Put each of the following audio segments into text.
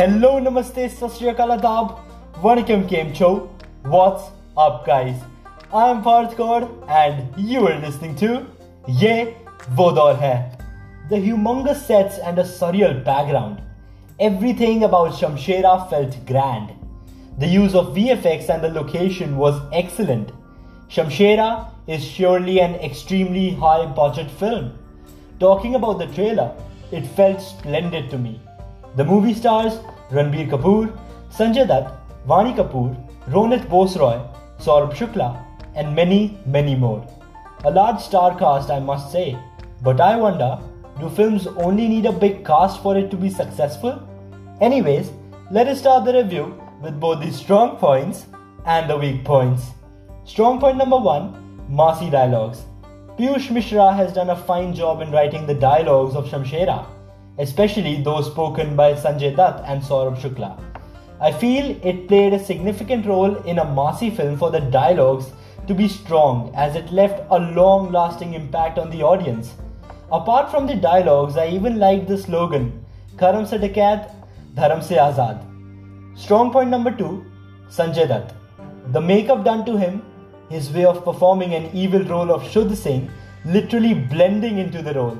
Hello, namaste, sat shri akal, adab, welcome, Game Show. What's up, guys? I'm Parth G, and you are listening to Ye Wo Daur Hai. The humongous sets and a surreal background. Everything about Shamshera felt grand. The use of VFX and the location was excellent. Shamshera is surely an extremely high-budget film. Talking about the trailer, it felt splendid to me. The movie stars Ranbir Kapoor, Sanjay Dutt, Vaani Kapoor, Ronit Bose Roy, Saurabh Shukla, and many, many more. A large star cast, I must say. But I wonder, do films only need a big cast for it to be successful? Anyways, let us start the review with both the strong points and the weak points. Strong point number 1, Marcy dialogues. Piyush Mishra has done a fine job in writing the dialogues of Shamshera, especially those spoken by Sanjay Dutt and Saurabh Shukla. I feel it played a significant role in a Masiha film for the dialogues to be strong, as it left a long-lasting impact on the audience. Apart from the dialogues, I even liked the slogan, "Karam se dakait, dharam se azad." Strong point number 2, Sanjay Dutt. The makeup done to him, his way of performing an evil role of Shuddh Singh, literally blending into the role.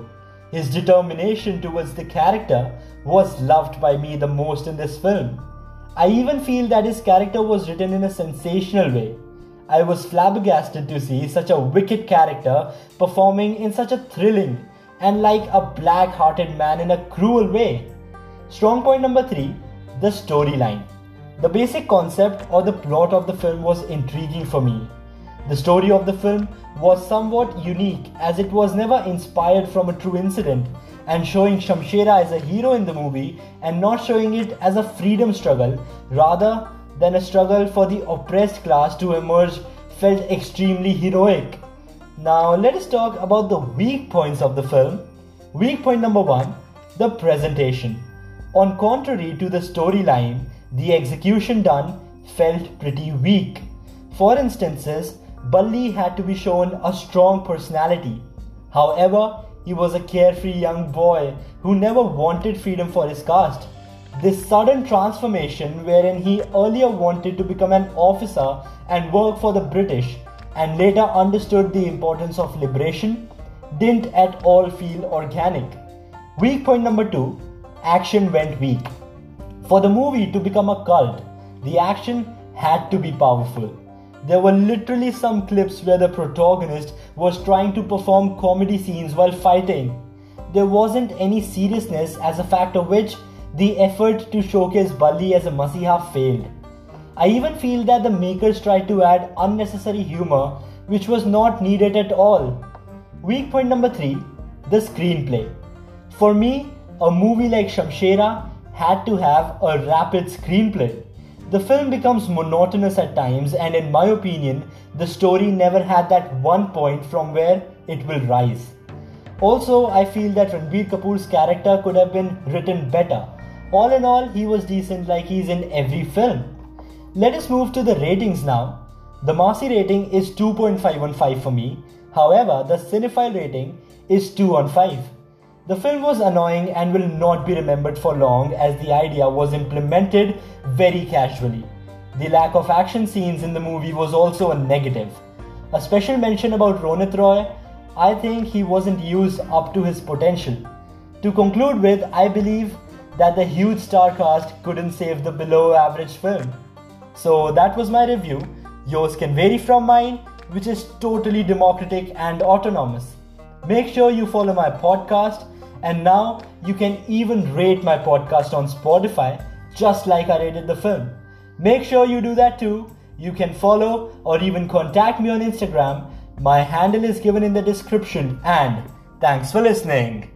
His determination towards the character was loved by me the most in this film. I even feel that his character was written in a sensational way. I was flabbergasted to see such a wicked character performing in such a thrilling and like a black-hearted man in a cruel way. Strong point number 3, the storyline. The basic concept or the plot of the film was intriguing for me. The story of the film was somewhat unique, as it was never inspired from a true incident, and showing Shamshera as a hero in the movie and not showing it as a freedom struggle rather than a struggle for the oppressed class to emerge felt extremely heroic. Now let us talk about the weak points of the film. Weak point number 1, the presentation. On contrary to the storyline, the execution done felt pretty weak. For instances, Balli had to be shown a strong personality. However, he was a carefree young boy who never wanted freedom for his caste. This sudden transformation, wherein he earlier wanted to become an officer and work for the British, and later understood the importance of liberation, didn't at all feel organic. Weak point number 2, action went weak. For the movie to become a cult, the action had to be powerful. There were literally some clips where the protagonist was trying to perform comedy scenes while fighting. There wasn't any seriousness, as a fact of which the effort to showcase Balli as a Masiha failed. I even feel that the makers tried to add unnecessary humor which was not needed at all. Weak point number 3, the screenplay. For me, a movie like Shamshera had to have a rapid screenplay. The film becomes monotonous at times, and in my opinion, the story never had that one point from where it will rise. Also, I feel that Ranbir Kapoor's character could have been written better. All in all, he was decent, like he's in every film. Let us move to the ratings now. The Marcy rating is 2.5 on 5 for me. However, the Cinephile rating is 2 on 5. The film was annoying and will not be remembered for long, as the idea was implemented very casually. The lack of action scenes in the movie was also a negative. A special mention about Ronit Roy, I think he wasn't used up to his potential. To conclude with, I believe that the huge star cast couldn't save the below average film. So that was my review. Yours can vary from mine, which is totally democratic and autonomous. Make sure you follow my podcast. And now you can even rate my podcast on Spotify, just like I rated the film. Make sure you do that too. You can follow or even contact me on Instagram. My handle is given in the description, and thanks for listening.